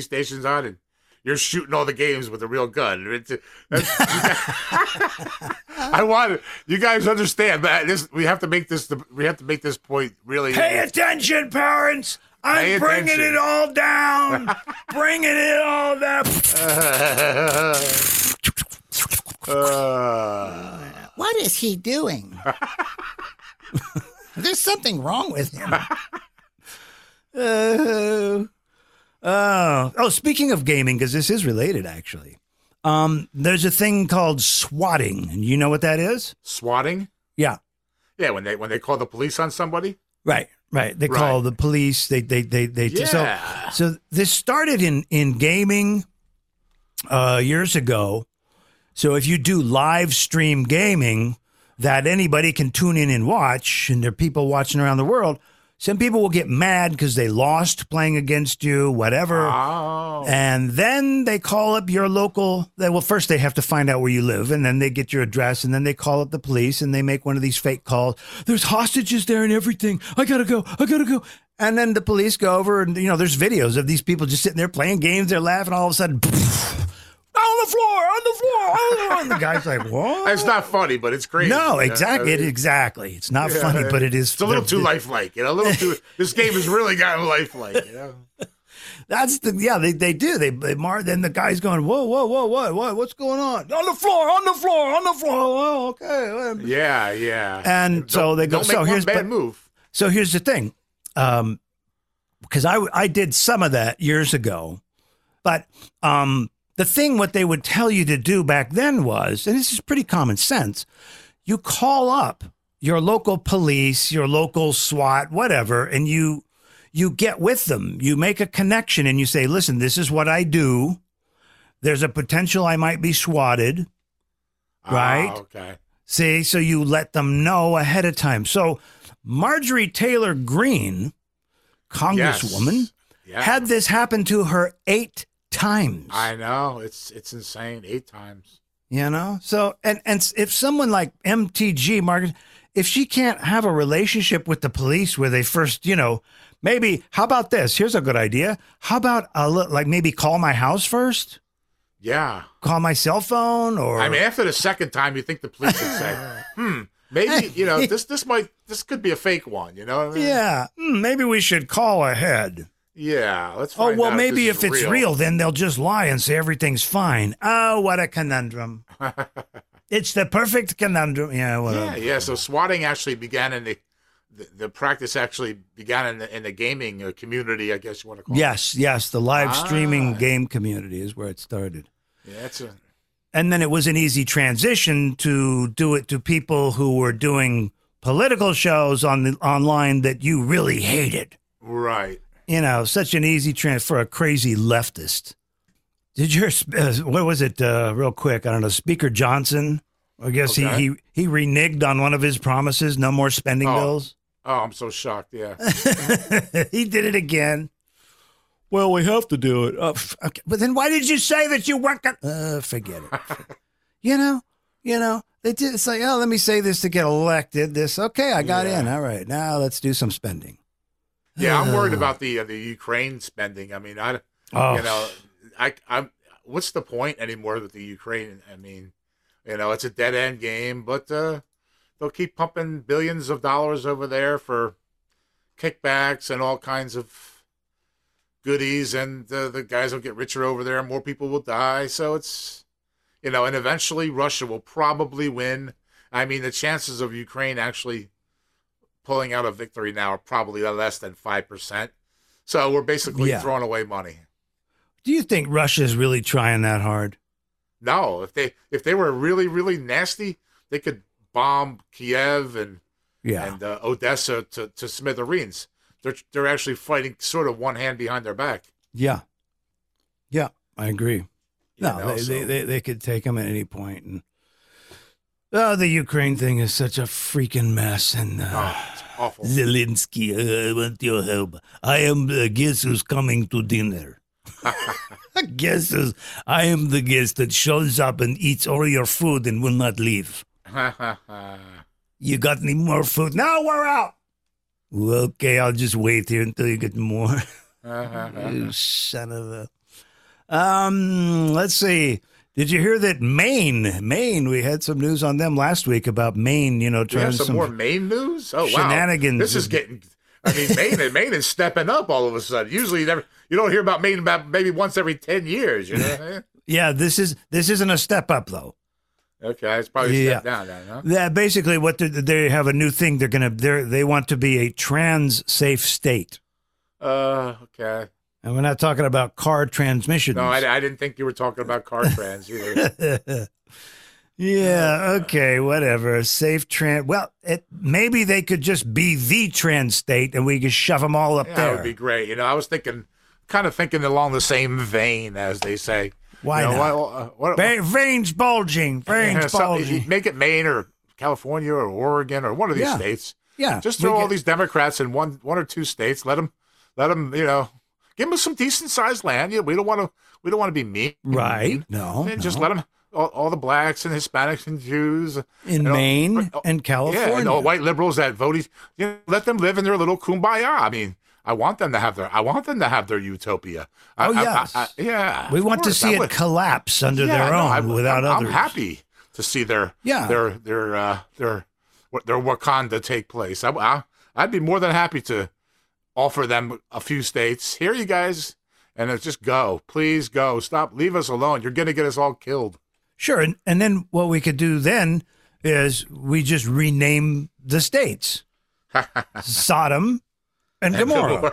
stations on, and you're shooting all the games with a real gun. I want it. You guys understand that we have to make this point really. Pay attention, parents. I'm bringing it all down. What is he doing? There's something wrong with him. Speaking of gaming, because this is related, actually, there's a thing called swatting, and you know what that is? Swatting? Yeah. When they call the police on somebody. Right. They call the police. So this started in gaming years ago. So if you do live stream gaming that anybody can tune in and watch, and there are people watching around the world. Some people will get mad because they lost playing against you, whatever. Oh. And then they call up your local. First they have to find out where you live, and then they get your address, and then they call up the police, and they make one of these fake calls. There's hostages there and everything. I gotta go. And then the police go over, and there's videos of these people just sitting there playing games. They're laughing. All of a sudden, on the floor. And the guy's like, what? It's not funny, but it's crazy. No, exactly. Exactly. It's not funny, but it is. It's a little too lifelike. A little too. This game has really gotten lifelike. That's the. Yeah, they do. They then the guy's going, whoa, what's going on? On the floor. Oh, okay. Yeah. And so they go. Don't make one bad move. So here's the thing. because I did some of that years ago. But the thing, what they would tell you to do back then was, and this is pretty common sense, you call up your local police, your local SWAT, whatever, and you get with them. You make a connection and you say, listen, this is what I do. There's a potential I might be swatted. Right? Oh, okay. See, so you let them know ahead of time. So Marjorie Taylor Greene, Congresswoman, had this happen to her 8 times. I know. It's insane. 8 times. You know? So, and if someone like MTG, Margaret, if she can't have a relationship with the police where they first, you know, maybe, how about this? Here's a good idea. How about, maybe call my house first? Yeah. Call my cell phone or... I mean, after the second time, you think the police would say, maybe, you know, this could be a fake one, you know what I mean? Yeah. Maybe we should call ahead. Yeah. Let's find out maybe if it's real, then they'll just lie and say everything's fine. Oh, what a conundrum. It's the perfect conundrum. Yeah, well, yeah. So swatting actually began in the practice actually began in the gaming community, I guess you want to call it. Yes, the live streaming game community is where it started. Yeah, and then it was an easy transition to do it to people who were doing political shows on the online that you really hated. Right. You know, such an easy transfer for a crazy leftist. Did your what was it? Real quick, I don't know. Speaker Johnson, I guess he reneged on one of his promises: no more spending bills. Oh, I'm so shocked. Yeah. He did it again. Well, we have to do it. Okay. But then why did you say that you weren't going to... forget it. You know, they did. It's like, let me say this to get elected. This. Okay, I got in. All right, now let's do some spending. Yeah, I'm worried about the Ukraine spending. I mean, I'm what's the point anymore with the Ukraine? I mean, you know, it's a dead end game, but they'll keep pumping billions of dollars over there for kickbacks and all kinds of goodies, and the guys will get richer over there, and more people will die. So it's, you know, and eventually Russia will probably win. I mean, the chances of Ukraine actually pulling out a victory now are probably less than 5%. So we're basically throwing away money. Do you think Russia is really trying that hard? No. If they were really, really nasty, they could bomb Kiev and Odessa to smithereens. They're actually fighting sort of one hand behind their back. Yeah. Yeah, I agree. They could take them at any point. And, the Ukraine thing is such a freaking mess. And it's awful. Zelensky, I want your help. I am the guest who's coming to dinner. I am the guest that shows up and eats all your food and will not leave. You got any more food? No, we're out. Okay, I'll just wait here until you get more. You son of a... let's see. Did you hear that Maine? We had some news on them last week about Maine. You know, trying some more Maine news. Oh, wow! Shenanigans. This is getting. I mean, Maine is stepping up all of a sudden. Usually, you don't hear about Maine about maybe once every 10 years. You know. Yeah, this isn't a step up though. Okay, it's probably a step down then, huh? Yeah, basically, what they have a new thing. They want to be a trans safe state. Okay. And we're not talking about car transmissions. No, I didn't think you were talking about car trans either. Yeah, okay, whatever. Safe trans. Well, maybe they could just be the trans state and we could shove them all up there. That would be great. You know, I was kind of thinking along the same vein, as they say. Why you know, not? Veins bulging. Make it Maine or California or Oregon or one of these states. Yeah. Just throw all these Democrats in one or two states. Let them, you know. Give them some decent sized land. Yeah, we don't want to be mean. Right? No. And just let them all the blacks and Hispanics and Jews in Maine and California. Yeah, and all white liberals that voted. You know, let them live in their little kumbaya. I mean, I want them to have their utopia. We want to see it collapse under their own without others. I'm happy to see their Wakanda take place. I'd be more than happy to offer them a few states. Here, you guys, and just go. Please go. Stop. Leave us alone. You're going to get us all killed. Sure. And then what we could do then is we just rename the states. Sodom, and tomorrow.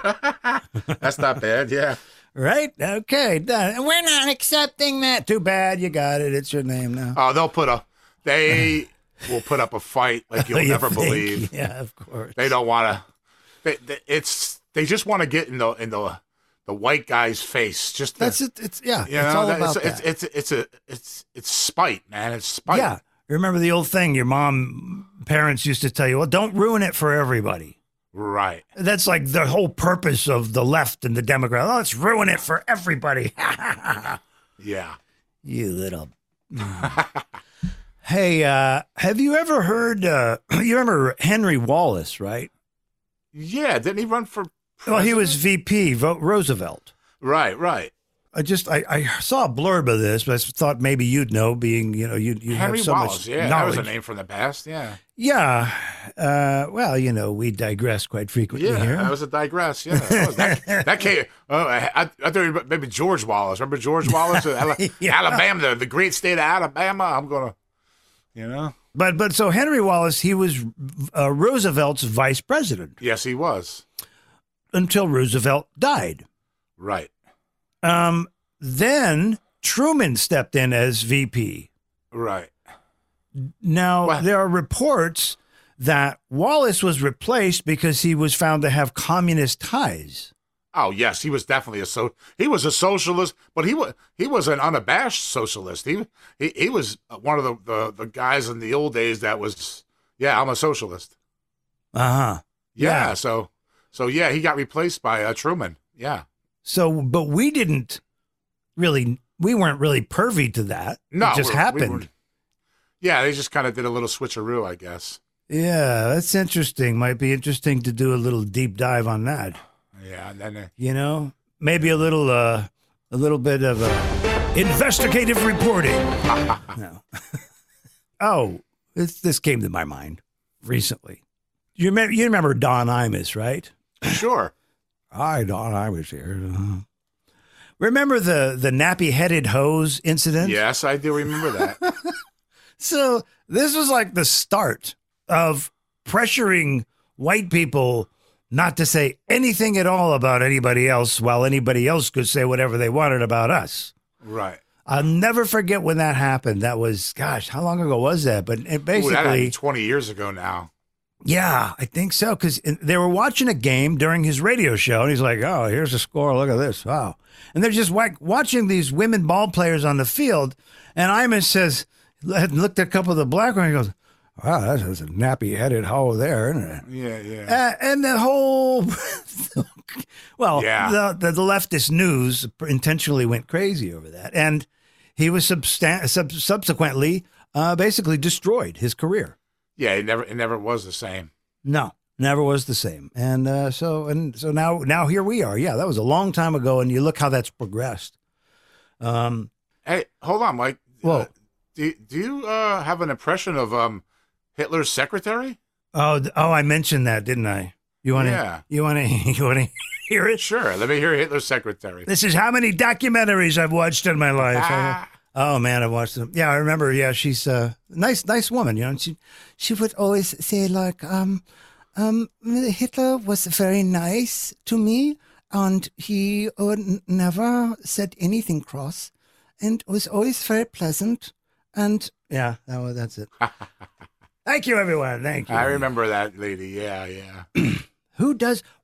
That's not bad, yeah. Right? Okay, done. We're not accepting that. Too bad. You got it. It's your name now. Oh, they'll put a... They will put up a fight like you'll never believe. Yeah, of course. They don't want to... They just want to get in the white guy's face. Just that's it. It's yeah. You know, it's all about that. It's spite, man. It's spite. Yeah. Remember the old thing your parents used to tell you? Well, don't ruin it for everybody. Right. That's like the whole purpose of the left and the Democrats. Oh, let's ruin it for everybody. Yeah. You little. Hey, have you ever heard? You remember Henry Wallace, right? Yeah, didn't he run for president? Well, he was VP, Roosevelt. Right. I saw a blurb of this, but I thought maybe you'd know, being, you have so Wallace, much knowledge. That was a name from the past, yeah. Yeah. Well, we digress quite frequently here. Yeah, that was a digress, yeah. That came, I thought maybe George Wallace. Remember George Wallace? Yeah. Alabama, the great state of Alabama. I'm going to, But so Henry Wallace, he was Roosevelt's vice president. Yes, he was. Until Roosevelt died. Right. Then Truman stepped in as VP. Right. Now, there are reports that Wallace was replaced because he was found to have communist ties. Oh, yes, he was definitely he was a socialist, but he was an unabashed socialist. He was one of the guys in the old days that was, yeah, I'm a socialist. Uh-huh. Yeah. So yeah, he got replaced by Truman. Yeah. So, but we weren't really pervy to that. No. It just happened. They just kind of did a little switcheroo, I guess. Yeah, that's interesting. Might be interesting to do a little deep dive on that. Yeah, and then maybe a little bit of investigative reporting. No. Oh, this came to my mind recently. You remember Don Imus, right? Sure. Hi, Don Imus here. Remember the nappy-headed hose incident? Yes, I do remember that. So this was like the start of pressuring white people not to say anything at all about anybody else while anybody else could say whatever they wanted about us. Right. I'll never forget when that happened. That was, gosh, how long ago was that? But it basically... that happened 20 years ago now. Yeah, I think so. Because they were watching a game during his radio show. And he's like, oh, here's the score. Look at this. Wow. And they're just watching these women ball players on the field. And Imus looked at a couple of the black ones and goes, wow, that's a nappy-headed hoe there, isn't it? Yeah. And the whole, the leftist news intentionally went crazy over that. And he was subsequently basically destroyed his career. Yeah, it never was the same. No, never was the same. And so now here we are. Yeah, that was a long time ago, and you look how that's progressed. Hey, hold on, Mike. Well, do you have an impression of Hitler's secretary? Oh, I mentioned that, didn't I? You want to hear it? Sure. Let me hear Hitler's secretary. This is how many documentaries I've watched in my life. Oh man, I've watched them. Yeah, I remember. Yeah, she's a nice woman. And she would always say like, Hitler was very nice to me, and he never said anything cross, and was always very pleasant. And yeah, that's it. Thank you, everyone. Thank you. I remember that lady. Yeah.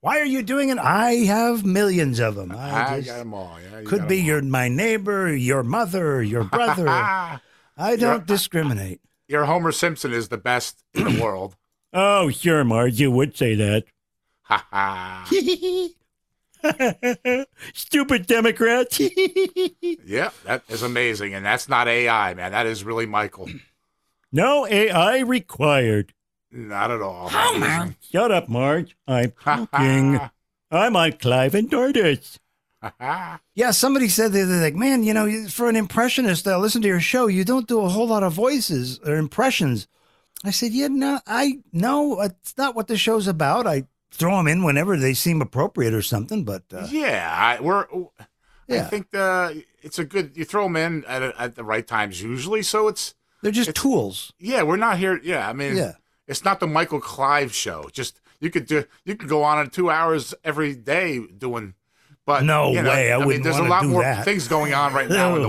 Why are you doing it? I have millions of them. I got them all. Yeah, could be my neighbor, your mother, your brother. I don't discriminate. Your Homer Simpson is the best in the world. Oh, sure, Marge. You would say that. Ha ha. Stupid Democrats. Yeah, that is amazing. And that's not AI, man. That is really Michael. No AI required. Not at all. Oh, shut up, Marge. I'm talking. I'm on Clive and Dardis. Yeah, somebody said the other day, like, man, for an impressionist, I listen to your show. You don't do a whole lot of voices or impressions. I said, no, it's not what the show's about. I throw them in whenever they seem appropriate or something. But I think it's a good. You throw them in at the right times usually. So it's. They're just tools. Yeah, we're not here. Yeah, I mean, it's not the Michael Clive show. Just You could go on 2 hours every day doing. But no way. I mean, there's a lot more things going on right now in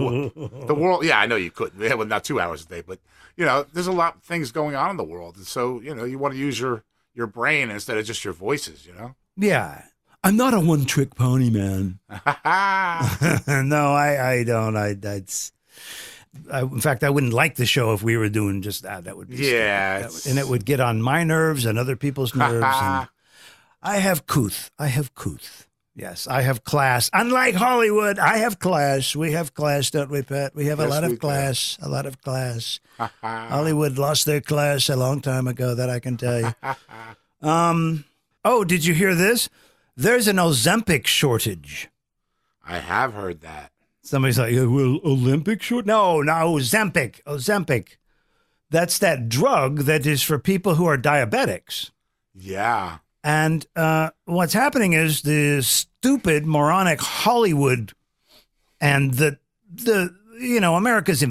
the world. Yeah, I know you couldn't. Yeah, well, not 2 hours a day, but there's a lot of things going on in the world, and so you want to use your brain instead of just your voices. Yeah, I'm not a one-trick pony, man. No, I don't. In fact, I wouldn't like the show if we were doing just that. That would be stupid. And it would get on my nerves and other people's nerves. And I have couth. Yes, I have class. Unlike Hollywood, I have class. We have class, don't we, Pat? We have a lot of class. A lot of class. Hollywood lost their class a long time ago, that I can tell you. Oh, did you hear this? There's an Ozempic shortage. I have heard that. Somebody's like, well, Olympic short? No, Ozempic. Ozempic. That's that drug that is for people who are diabetics. Yeah. And what's happening is the stupid, moronic Hollywood and the America's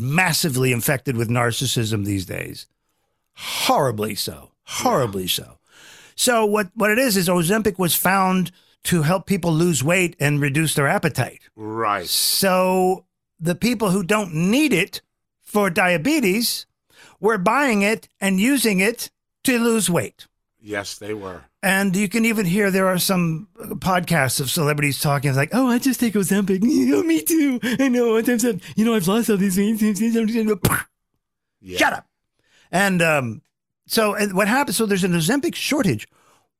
massively infected with narcissism these days. Horribly so. Horribly so. So what it is Ozempic was found to help people lose weight and reduce their appetite. Right. So the people who don't need it for diabetes were buying it and using it to lose weight. Yes, they were. And you can even hear there are some podcasts of celebrities talking. It's like, oh, I just take Ozempic. Me too. I know. I've lost all these things. Yeah. Shut up. And so what happens? So there's an Ozempic shortage.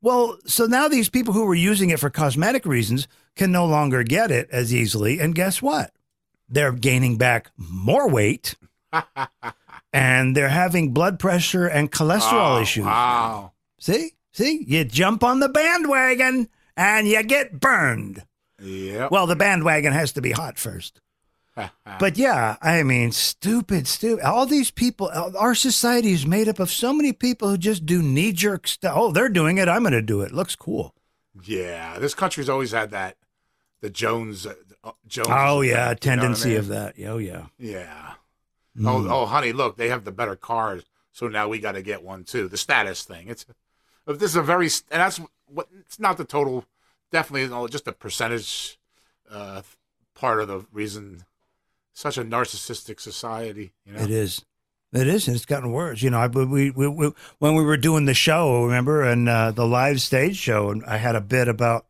Well, so now these people who were using it for cosmetic reasons can no longer get it as easily. And guess what? They're gaining back more weight and they're having blood pressure and cholesterol issues. Wow. See, you jump on the bandwagon and you get burned. Yeah. Well, the bandwagon has to be hot first. But yeah, I mean, stupid. All these people, our society is made up of so many people who just do knee-jerk stuff. Oh, they're doing it. I'm going to do it. Looks cool. Yeah, this country's always had that, the Jones. Oh yeah, effect, tendency of that. Oh yeah. Yeah. Mm. Oh, honey, look, they have the better cars, so now we got to get one too. The status thing. It's not the total. Definitely, just a percentage part of the reason. Such a narcissistic society. It is, and it's gotten worse. We when we were doing the show, remember, and the live stage show, and I had a bit about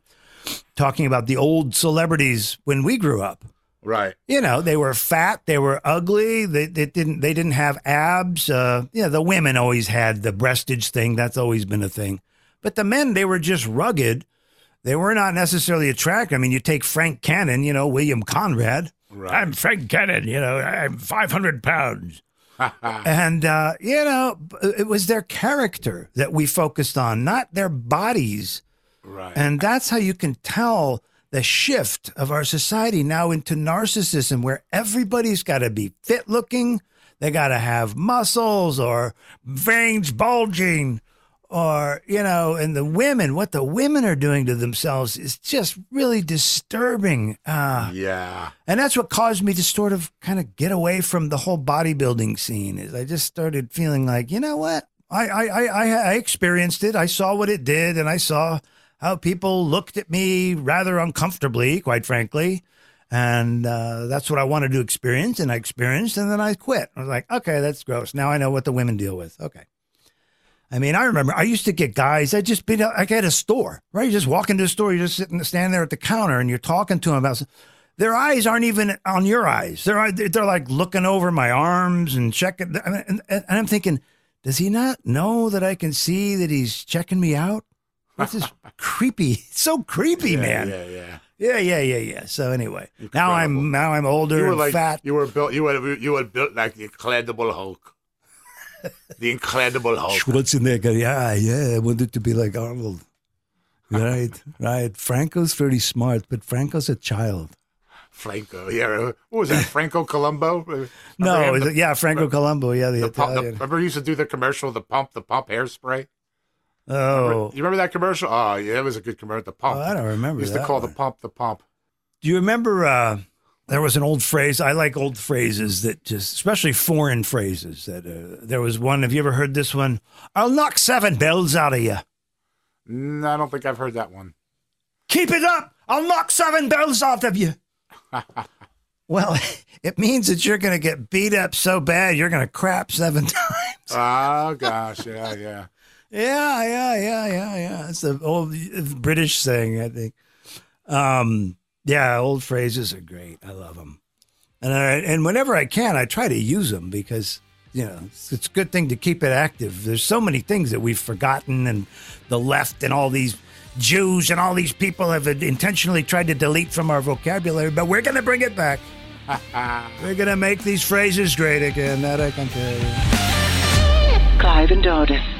talking about the old celebrities when we grew up. Right. They were fat, they were ugly, they didn't have abs. The women always had the breastage thing. That's always been a thing. But the men, they were just rugged. They were not necessarily attractive. I mean, you take Frank Cannon, William Conrad. Right. I'm Frank Cannon, I'm 500 pounds. And, it was their character that we focused on, not their bodies. Right. And that's how you can tell the shift of our society now into narcissism, where everybody's got to be fit looking. They got to have muscles or veins bulging or, and the women, what the women are doing to themselves is just really disturbing. Yeah. And that's what caused me to sort of kind of get away from the whole bodybuilding scene is I just started feeling like, you know what? I experienced it. I saw what it did. And I saw how people looked at me rather uncomfortably, quite frankly. And that's what I wanted to experience. And I experienced, and then I quit. I was like, okay, that's gross. Now I know what the women deal with. Okay. I mean, I remember I used to get guys. I'd just be like at a store, right? You just walk into a store, you're just standing there at the counter, and you're talking to them about. Their eyes aren't even on your eyes. They're like looking over my arms and checking. I mean, and I'm thinking, does he not know that I can see that he's checking me out? This is creepy. It's so creepy, man. Yeah. So anyway, incredible. Now I'm older. You were fat. You were built like the Incredible Hulk. The Incredible Hulk. Schwarzenegger, yeah. I wanted to be like Arnold. Right. Franco's pretty smart, but Franco's a child. Franco, yeah. What was that, Franco Colombo? No, Franco Colombo, yeah, the Italian. Remember he used to do the commercial, the pump hairspray? Oh. You remember that commercial? Oh, yeah, it was a good commercial, the pump. Oh, I don't remember used that to call one. the pump. Do you remember... There was an old phrase. I like old phrases that just, especially foreign phrases. That there was one. Have you ever heard this one? I'll knock seven bells out of you. No, I don't think I've heard that one. Keep it up. I'll knock 7 bells off of you. Well, it means that you're going to get beat up so bad, you're going to crap 7 times. Oh, gosh. Yeah, yeah. Yeah. It's the old British saying, I think. Yeah, old phrases are great. I love them. And whenever I can, I try to use them because, you know, it's a good thing to keep it active. There's so many things that we've forgotten, and the left and all these Jews and all these people have intentionally tried to delete from our vocabulary, but we're going to bring it back. We're going to make these phrases great again. That I can tell you. Clive and Dardis.